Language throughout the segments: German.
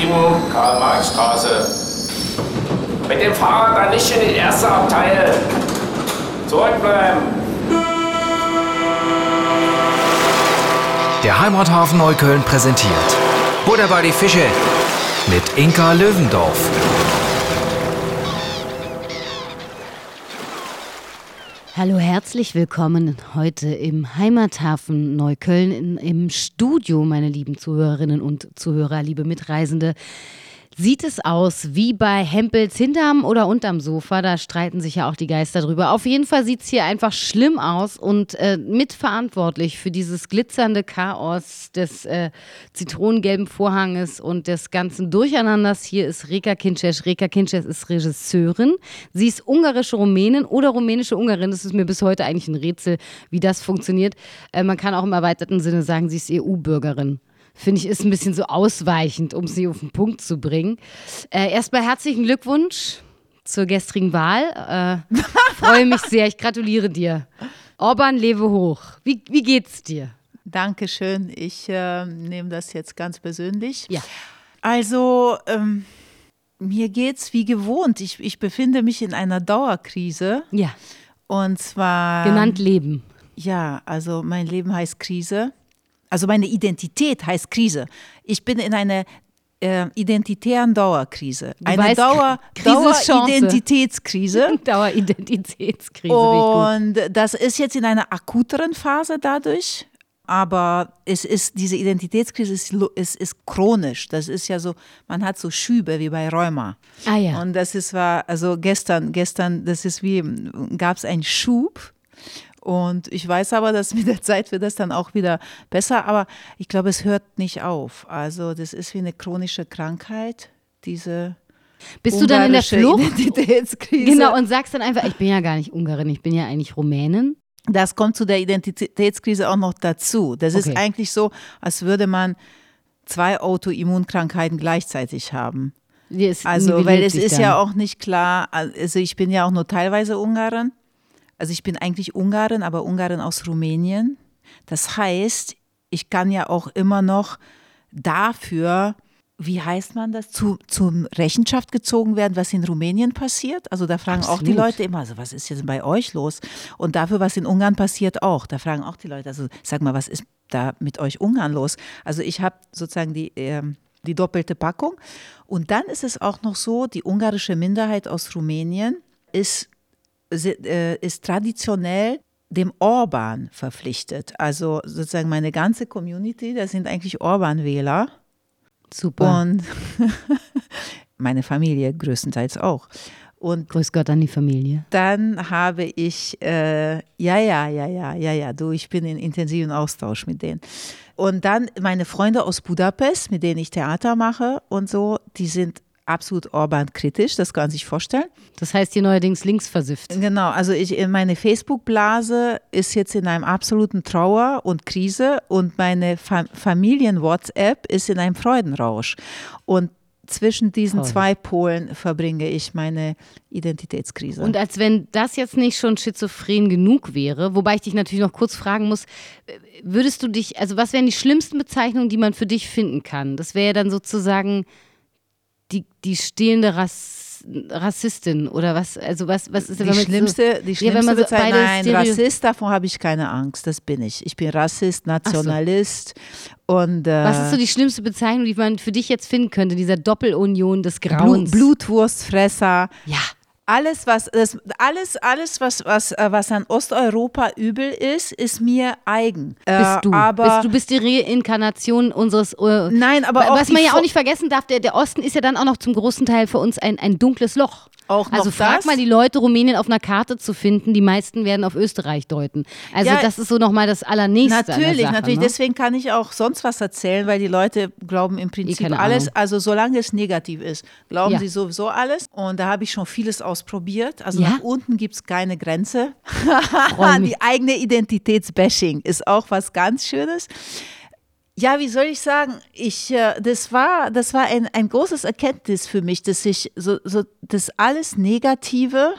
geschrieben, Karl-Marx-Straße. Mit dem Fahrrad dann nicht in den ersten Abteil. Zurückbleiben. Der Heimathafen Neukölln präsentiert Butter bei die Fische mit Inka Löwendorf. Hallo, herzlich willkommen heute im Heimathafen Neukölln im Studio, meine lieben Zuhörerinnen und Zuhörer, liebe Mitreisende. Sieht es aus wie bei Hempels hinterm oder unterm Sofa? Da streiten sich ja auch die Geister drüber. Auf jeden Fall sieht es hier einfach schlimm aus und mitverantwortlich für dieses glitzernde Chaos des zitronengelben Vorhanges und des ganzen Durcheinanders. Hier ist Réka Kincses. Réka Kincses ist Regisseurin. Sie ist ungarische Rumänin oder rumänische Ungarin. Das ist mir bis heute eigentlich ein Rätsel, wie das funktioniert. Man kann auch im erweiterten Sinne sagen, sie ist EU-Bürgerin. Finde ich, ist ein bisschen so ausweichend, um sie auf den Punkt zu bringen. Erstmal herzlichen Glückwunsch zur gestrigen Wahl. Freue mich sehr, ich gratuliere dir. Orbán, lebe hoch. Wie geht's dir? Dankeschön, ich nehme das jetzt ganz persönlich. Ja. Also, mir geht's wie gewohnt. Ich befinde mich in einer Dauerkrise. Ja. Und zwar… Genannt Leben. Ja, also mein Leben heißt Krise. Also meine Identität heißt Krise. Ich bin in einer identitären Dauerkrise. Eine Daueridentitätskrise. Daueridentitätskrise. Und das ist jetzt in einer akuteren Phase dadurch. Aber es ist, diese Identitätskrise ist chronisch. Das ist ja so, man hat so Schübe wie bei Rheuma. Ah, ja. Und das ist, also gestern, das ist wie, gab es einen Schub. Und ich weiß aber, dass mit der Zeit wird das dann auch wieder besser. Aber ich glaube, es hört nicht auf. Also das ist wie eine chronische Krankheit, diese Bist du dann in der Flucht? Identitätskrise. Genau, und sagst dann einfach, ich bin ja gar nicht Ungarin, ich bin ja eigentlich Rumänin. Das kommt zu der Identitätskrise auch noch dazu. Das ist eigentlich so, als würde man zwei Autoimmunkrankheiten gleichzeitig haben. Also, weil es ist dann ja auch nicht klar, also ich bin ja auch nur teilweise Ungarin. Also ich bin eigentlich Ungarin, aber Ungarin aus Rumänien. Das heißt, ich kann ja auch immer noch dafür, wie heißt man das, zur Rechenschaft gezogen werden, was in Rumänien passiert. Also da fragen Absolut. Auch die Leute immer, also was ist jetzt bei euch los? Und dafür, was in Ungarn passiert auch. Da fragen auch die Leute, also sag mal, was ist da mit euch Ungarn los? Also ich habe sozusagen die doppelte Packung. Und dann ist es auch noch so, die ungarische Minderheit aus Rumänien ist traditionell dem Orbán verpflichtet. Also sozusagen meine ganze Community, das sind eigentlich Orbán-Wähler. Super. Und meine Familie größtenteils auch. Und grüß Gott an die Familie. Dann habe ich, ich bin in intensiven Austausch mit denen. Und dann meine Freunde aus Budapest, mit denen ich Theater mache und so, die sind absolut Orbán-kritisch, das kann man sich vorstellen. Das heißt hier neuerdings linksversifft. Genau, also meine Facebook-Blase ist jetzt in einem absoluten Trauer und Krise und meine Familien-WhatsApp ist in einem Freudenrausch. Und zwischen diesen zwei Polen verbringe ich meine Identitätskrise. Und als wenn das jetzt nicht schon schizophren genug wäre, wobei ich dich natürlich noch kurz fragen muss, würdest du dich, also was wären die schlimmsten Bezeichnungen, die man für dich finden kann? Das wäre ja dann sozusagen die stehlende Rassistin oder was? Also was ist das Schlimmste? So, die schlimmste Bezeichnung. Nein, Rassist, davon habe ich keine Angst. Das bin ich. Ich bin Rassist, Nationalist. So. Und was ist so die schlimmste Bezeichnung, die man für dich jetzt finden könnte? Dieser Doppelunion des Grauens. Blutwurstfresser. Ja. Alles was an Osteuropa übel ist, ist mir eigen. Bist du? Aber bist die Reinkarnation unseres. Nein, aber was man ja auch nicht vergessen darf, der Osten ist ja dann auch noch zum großen Teil für uns ein dunkles Loch. Auch noch also frag mal die Leute, Rumänien auf einer Karte zu finden. Die meisten werden auf Österreich deuten. Also ja, das ist so nochmal das Allernächste an der Sache, natürlich. Ne? Deswegen kann ich auch sonst was erzählen, weil die Leute glauben im Prinzip alles. Also solange es negativ ist, glauben sie sowieso alles. Und da habe ich schon vieles ausprobiert. Also nach unten gibt es keine Grenze. Die eigene Identitätsbashing ist auch was ganz Schönes. Ja, wie soll ich sagen, das war ein großes Erkenntnis für mich, dass ich so das alles Negative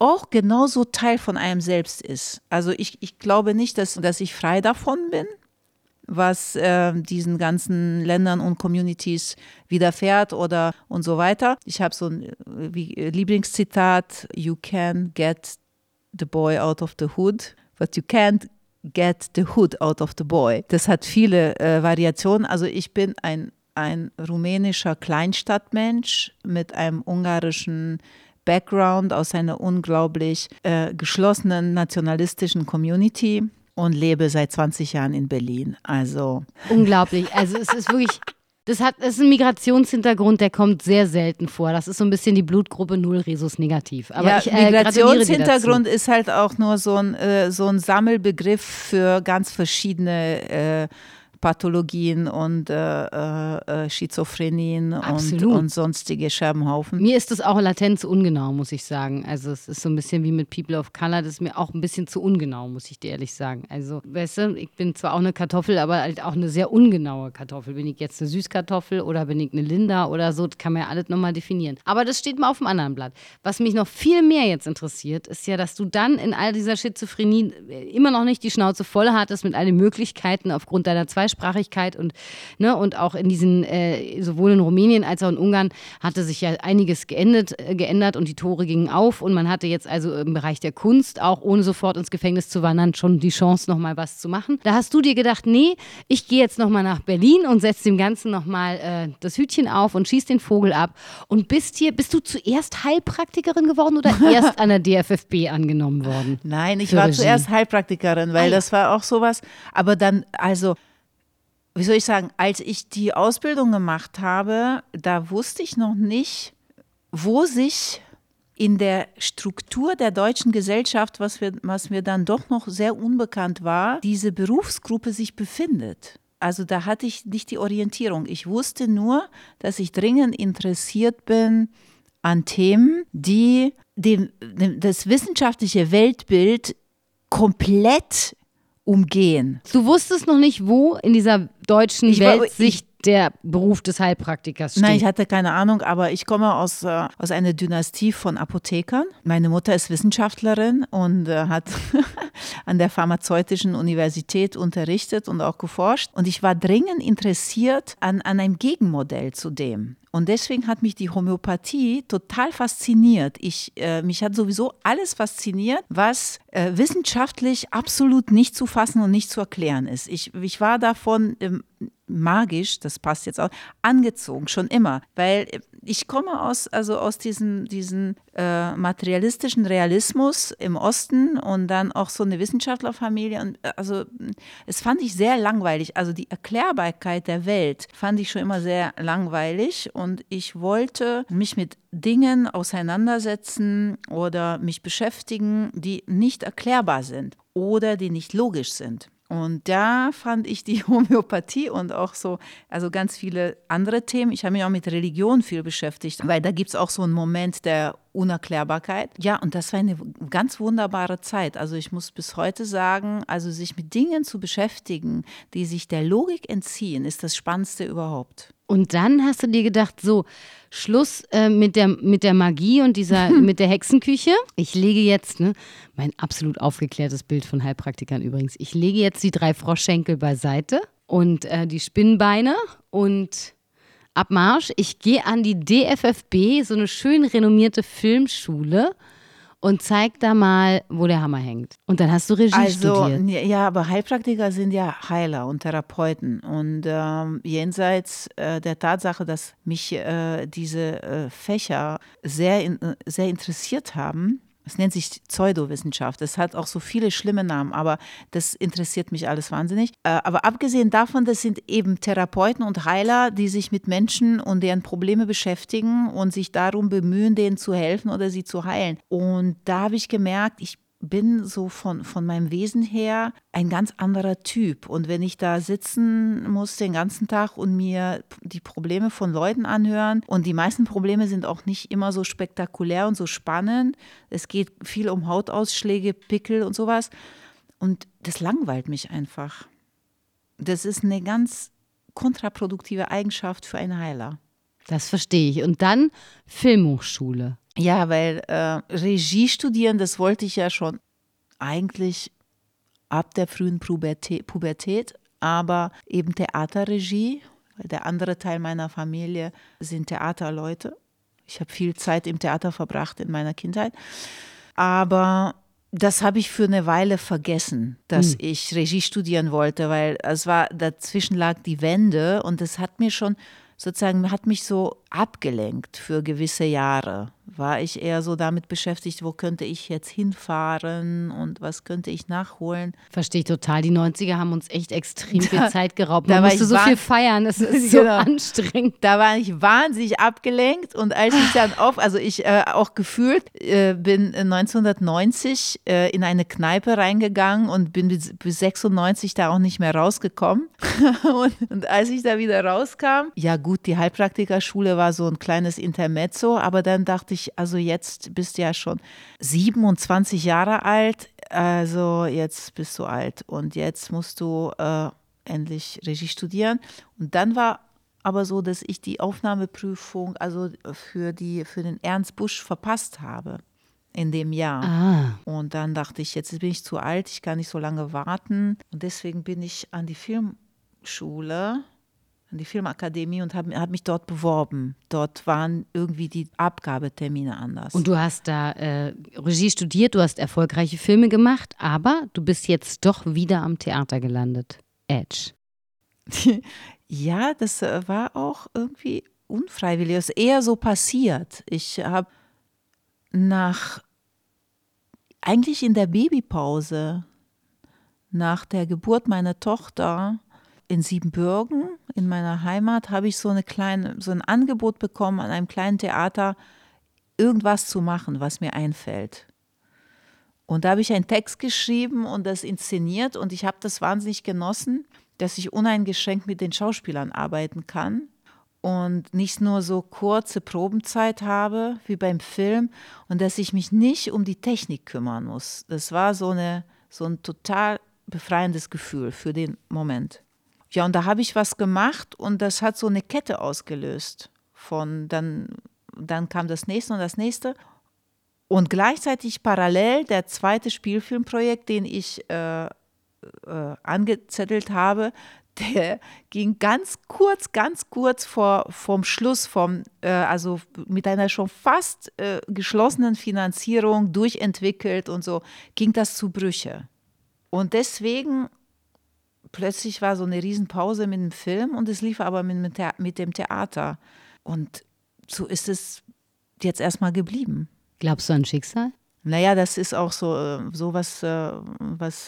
auch genauso Teil von einem selbst ist. Also ich glaube nicht, dass ich frei davon bin. was diesen ganzen Ländern und Communities widerfährt oder und so weiter. Ich habe so ein Lieblingszitat: You can get the boy out of the hood, but you can't get the hood out of the boy. Das hat viele Variationen. Also ich bin ein rumänischer Kleinstadtmensch mit einem ungarischen Background aus einer unglaublich geschlossenen nationalistischen Community und lebe seit 20 Jahren in Berlin. Also unglaublich. Also es ist wirklich, das ist ein Migrationshintergrund, der kommt sehr selten vor. Das ist so ein bisschen die Blutgruppe 0 Rhesus negativ. Aber ja, Migrationshintergrund ist halt auch nur so ein Sammelbegriff für ganz verschiedene Pathologien und Schizophrenien und sonstige Scherbenhaufen. Mir ist das auch latent zu ungenau, muss ich sagen. Also es ist so ein bisschen wie mit People of Color, das ist mir auch ein bisschen zu ungenau, muss ich dir ehrlich sagen. Also, weißt du, ich bin zwar auch eine Kartoffel, aber halt auch eine sehr ungenaue Kartoffel. Bin ich jetzt eine Süßkartoffel oder bin ich eine Linda oder so, das kann man ja alles nochmal definieren. Aber das steht mal auf dem anderen Blatt. Was mich noch viel mehr jetzt interessiert, ist ja, dass du dann in all dieser Schizophrenie immer noch nicht die Schnauze voll hattest mit all den Möglichkeiten aufgrund deiner Zweisprachigkeit und auch in diesen, sowohl in Rumänien als auch in Ungarn hatte sich ja einiges geändert und die Tore gingen auf und man hatte jetzt also im Bereich der Kunst, auch ohne sofort ins Gefängnis zu wandern, schon die Chance nochmal was zu machen. Da hast du dir gedacht, nee, ich gehe jetzt nochmal nach Berlin und setze dem Ganzen nochmal das Hütchen auf und schieß den Vogel ab und bist du zuerst Heilpraktikerin geworden oder erst an der DFFB angenommen worden? Nein, ich war zuerst Heilpraktikerin, weil das war auch sowas, aber dann, also wie soll ich sagen, als ich die Ausbildung gemacht habe, da wusste ich noch nicht, wo sich in der Struktur der deutschen Gesellschaft, was mir dann doch noch sehr unbekannt war, diese Berufsgruppe sich befindet. Also da hatte ich nicht die Orientierung. Ich wusste nur, dass ich dringend interessiert bin an Themen, die das wissenschaftliche Weltbild komplett umgehen. Du wusstest noch nicht, wo in dieser deutschen Weltsicht der Beruf des Heilpraktikers steht? Nein, ich hatte keine Ahnung, aber ich komme aus einer Dynastie von Apothekern. Meine Mutter ist Wissenschaftlerin und hat an der Pharmazeutischen Universität unterrichtet und auch geforscht. Und ich war dringend interessiert an einem Gegenmodell zu dem. Und deswegen hat mich die Homöopathie total fasziniert. Mich hat sowieso alles fasziniert, was wissenschaftlich absolut nicht zu fassen und nicht zu erklären ist. Ich war davon magisch, das passt jetzt auch, angezogen, schon immer. Weil ich komme aus diesem materialistischen Realismus im Osten und dann auch so eine Wissenschaftlerfamilie. Und, also es fand ich sehr langweilig. Also die Erklärbarkeit der Welt fand ich schon immer sehr langweilig. Und ich wollte mich mit Dingen auseinandersetzen oder mich beschäftigen, die nicht erklärbar sind oder die nicht logisch sind. Und da fand ich die Homöopathie und auch so, also ganz viele andere Themen. Ich habe mich auch mit Religion viel beschäftigt, weil da gibt es auch so einen Moment der Unerklärbarkeit. Ja, und das war eine ganz wunderbare Zeit. Also ich muss bis heute sagen, also sich mit Dingen zu beschäftigen, die sich der Logik entziehen, ist das Spannendste überhaupt. Und dann hast du dir gedacht, so, Schluss mit der Magie und mit der Hexenküche. Ich lege jetzt, mein absolut aufgeklärtes Bild von Heilpraktikern übrigens, ich lege jetzt die 3 Froschschenkel beiseite und die Spinnenbeine und Abmarsch. Ich gehe an die DFFB, so eine schön renommierte Filmschule, und zeig da mal, wo der Hammer hängt. Und dann hast du Regie studiert. Ja, aber Heilpraktiker sind ja Heiler und Therapeuten. Und jenseits der Tatsache, dass mich diese Fächer sehr interessiert haben, es nennt sich Pseudowissenschaft, es hat auch so viele schlimme Namen, aber das interessiert mich alles wahnsinnig. Aber abgesehen davon, das sind eben Therapeuten und Heiler, die sich mit Menschen und deren Probleme beschäftigen und sich darum bemühen, denen zu helfen oder sie zu heilen. Und da habe ich gemerkt, ich bin so von meinem Wesen her ein ganz anderer Typ. Und wenn ich da sitzen muss den ganzen Tag und mir die Probleme von Leuten anhören, und die meisten Probleme sind auch nicht immer so spektakulär und so spannend. Es geht viel um Hautausschläge, Pickel und sowas. Und das langweilt mich einfach. Das ist eine ganz kontraproduktive Eigenschaft für einen Heiler. Das verstehe ich. Und dann Filmhochschule. Ja, weil Regie studieren, das wollte ich ja schon eigentlich ab der frühen Pubertät aber eben Theaterregie. Der andere Teil meiner Familie sind Theaterleute. Ich habe viel Zeit im Theater verbracht in meiner Kindheit. Aber das habe ich für eine Weile vergessen, dass ich Regie studieren wollte, weil es war, dazwischen lag die Wende und das hat mir schon sozusagen, hat mich so abgelenkt für gewisse Jahre. War ich eher so damit beschäftigt, wo könnte ich jetzt hinfahren und was könnte ich nachholen. Verstehe ich total. Die 90er haben uns echt extrem viel Zeit geraubt. Man musste so viel feiern, das ist so anstrengend. Da war ich wahnsinnig abgelenkt und als ich dann auch gefühlt, bin 1990 in eine Kneipe reingegangen und bin bis 96 da auch nicht mehr rausgekommen. und als ich da wieder rauskam, ja gut, die Heilpraktikerschule war so ein kleines Intermezzo, aber dann dachte ich, also jetzt bist du ja schon 27 Jahre alt, also jetzt bist du alt und jetzt musst du endlich Regie studieren. Und dann war aber so, dass ich die Aufnahmeprüfung also für den Ernst Busch verpasst habe in dem Jahr. Und dann dachte ich, jetzt bin ich zu alt, ich kann nicht so lange warten. Und deswegen bin ich an die Filmschule, die Filmakademie und habe mich dort beworben. Dort waren irgendwie die Abgabetermine anders. Und du hast da Regie studiert, du hast erfolgreiche Filme gemacht, aber du bist jetzt doch wieder am Theater gelandet. Edge. Ja, das war auch irgendwie unfreiwillig. Es ist eher so passiert. Ich habe eigentlich in der Babypause, nach der Geburt meiner Tochter, in Siebenbürgen, in meiner Heimat, habe ich so ein Angebot bekommen, an einem kleinen Theater irgendwas zu machen, was mir einfällt. Und da habe ich einen Text geschrieben und das inszeniert und ich habe das wahnsinnig genossen, dass ich uneingeschränkt mit den Schauspielern arbeiten kann und nicht nur so kurze Probenzeit habe wie beim Film und dass ich mich nicht um die Technik kümmern muss. Das war so ein total befreiendes Gefühl für den Moment. Ja, und da habe ich was gemacht und das hat so eine Kette ausgelöst. Dann kam das nächste und das nächste. Und gleichzeitig parallel der zweite Spielfilmprojekt, den ich angezettelt habe, der ging ganz kurz vom Schluss, also mit einer schon fast geschlossenen Finanzierung durchentwickelt und so, ging das zu Brüche. Und deswegen plötzlich war so eine Riesenpause mit dem Film und es lief aber mit dem Theater. Und so ist es jetzt erstmal geblieben. Glaubst du an Schicksal? Naja, das ist auch so was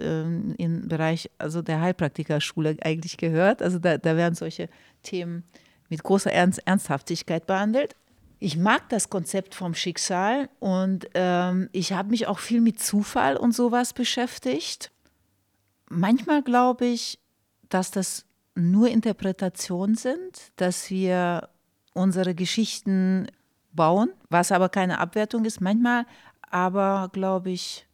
im Bereich also der Heilpraktikerschule eigentlich gehört. Also da werden solche Themen mit großer Ernsthaftigkeit behandelt. Ich mag das Konzept vom Schicksal und ich habe mich auch viel mit Zufall und sowas beschäftigt. Manchmal glaube ich, dass das nur Interpretationen sind, dass wir unsere Geschichten bauen, was aber keine Abwertung ist. Manchmal aber glaube ich,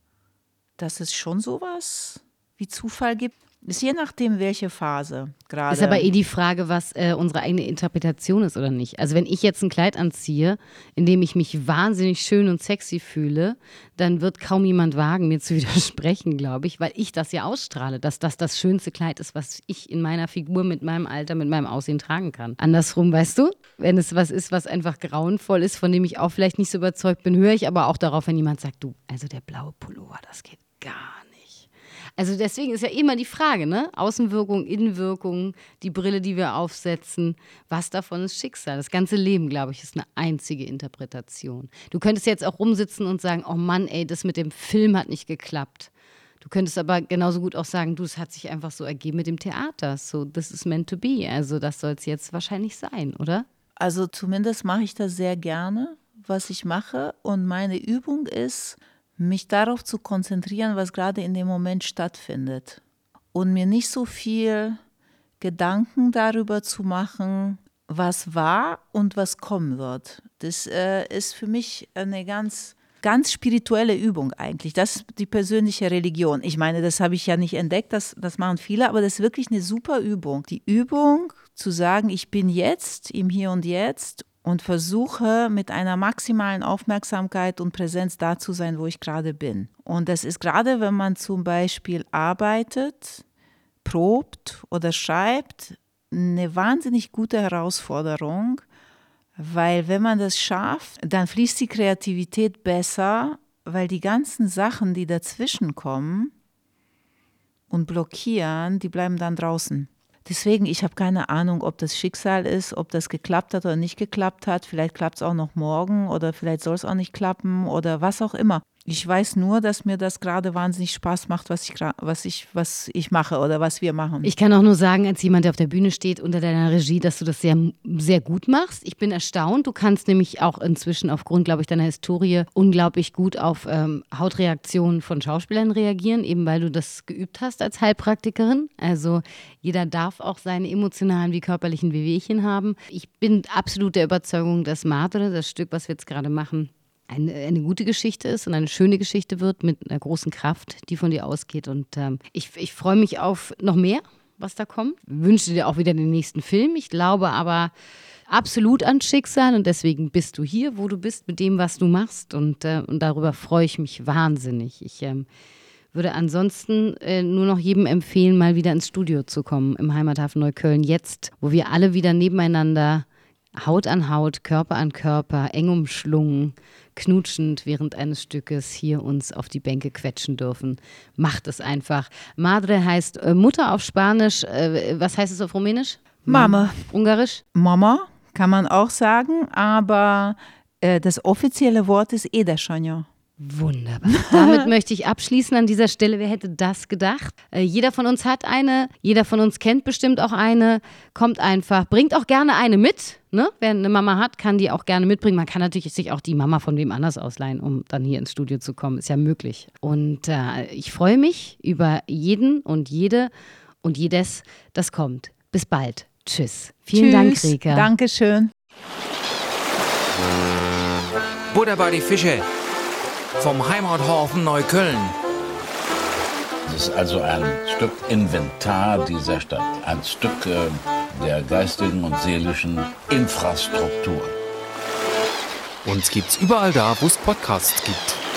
dass es schon sowas wie Zufall gibt. Ist je nachdem, welche Phase gerade. Ist aber die Frage, was unsere eigene Interpretation ist oder nicht. Also wenn ich jetzt ein Kleid anziehe, in dem ich mich wahnsinnig schön und sexy fühle, dann wird kaum jemand wagen, mir zu widersprechen, glaube ich, weil ich das ja ausstrahle, dass das das schönste Kleid ist, was ich in meiner Figur, mit meinem Alter, mit meinem Aussehen tragen kann. Andersrum, weißt du, wenn es was ist, was einfach grauenvoll ist, von dem ich auch vielleicht nicht so überzeugt bin, höre ich aber auch darauf, wenn jemand sagt, du, also der blaue Pullover, das geht gar nicht. Also deswegen ist ja immer die Frage, ne? Außenwirkung, Innenwirkung, die Brille, die wir aufsetzen, was davon ist Schicksal? Das ganze Leben, glaube ich, ist eine einzige Interpretation. Du könntest jetzt auch rumsitzen und sagen, oh Mann, ey, das mit dem Film hat nicht geklappt. Du könntest aber genauso gut auch sagen, du, es hat sich einfach so ergeben mit dem Theater. So, this is meant to be. Also das soll es jetzt wahrscheinlich sein, oder? Also zumindest mache ich das sehr gerne, was ich mache. Und meine Übung ist, mich darauf zu konzentrieren, was gerade in dem Moment stattfindet und mir nicht so viel Gedanken darüber zu machen, was war und was kommen wird. Das ist für mich eine ganz, ganz spirituelle Übung eigentlich. Das ist die persönliche Religion. Ich meine, das habe ich ja nicht entdeckt, das machen viele, aber das ist wirklich eine super Übung. Die Übung zu sagen, ich bin jetzt, im Hier und Jetzt, und versuche mit einer maximalen Aufmerksamkeit und Präsenz da zu sein, wo ich gerade bin. Und das ist gerade, wenn man zum Beispiel arbeitet, probt oder schreibt, eine wahnsinnig gute Herausforderung, weil wenn man das schafft, dann fließt die Kreativität besser, weil die ganzen Sachen, die dazwischen kommen und blockieren, die bleiben dann draußen. Deswegen, ich habe keine Ahnung, ob das Schicksal ist, ob das geklappt hat oder nicht geklappt hat. Vielleicht klappt es auch noch morgen oder vielleicht soll es auch nicht klappen oder was auch immer. Ich weiß nur, dass mir das gerade wahnsinnig Spaß macht, was ich mache oder was wir machen. Ich kann auch nur sagen, als jemand, der auf der Bühne steht unter deiner Regie, dass du das sehr, sehr gut machst. Ich bin erstaunt. Du kannst nämlich auch inzwischen aufgrund, glaube ich, deiner Historie unglaublich gut auf Hautreaktionen von Schauspielern reagieren, eben weil du das geübt hast als Heilpraktikerin. Also jeder darf auch seine emotionalen wie körperlichen Wehwehchen haben. Ich bin absolut der Überzeugung, dass Madre, das Stück, was wir jetzt gerade machen, eine gute Geschichte ist und eine schöne Geschichte wird mit einer großen Kraft, die von dir ausgeht. Und ich freue mich auf noch mehr, was da kommt. Wünsche dir auch wieder den nächsten Film. Ich glaube aber absolut an Schicksal und deswegen bist du hier, wo du bist, mit dem, was du machst. Und darüber freue ich mich wahnsinnig. Ich würde ansonsten nur noch jedem empfehlen, mal wieder ins Studio zu kommen im Heimathafen Neukölln. Jetzt, wo wir alle wieder nebeneinander Haut an Haut, Körper an Körper, eng umschlungen, knutschend während eines Stückes hier uns auf die Bänke quetschen dürfen. Macht es einfach. Madre heißt Mutter auf Spanisch. Was heißt es auf Rumänisch? Mama. Ungarisch? Mama, kann man auch sagen, aber das offizielle Wort ist Édesanyja. Wunderbar. Damit möchte ich abschließen an dieser Stelle. Wer hätte das gedacht? Jeder von uns hat eine, jeder von uns kennt bestimmt auch eine. Kommt einfach, bringt auch gerne eine mit. Ne? Wer eine Mama hat, kann die auch gerne mitbringen. Man kann natürlich sich auch die Mama von wem anders ausleihen, um dann hier ins Studio zu kommen. Ist ja möglich. Und ich freue mich über jeden und jede und jedes, das kommt. Bis bald. Tschüss. Vielen Dank, Réka. Dankeschön. Butter bei die Fische. Vom Heimathafen Neukölln. Es ist also ein Stück Inventar dieser Stadt, ein Stück der geistigen und seelischen Infrastruktur. Uns gibt's überall da, wo es Podcasts gibt.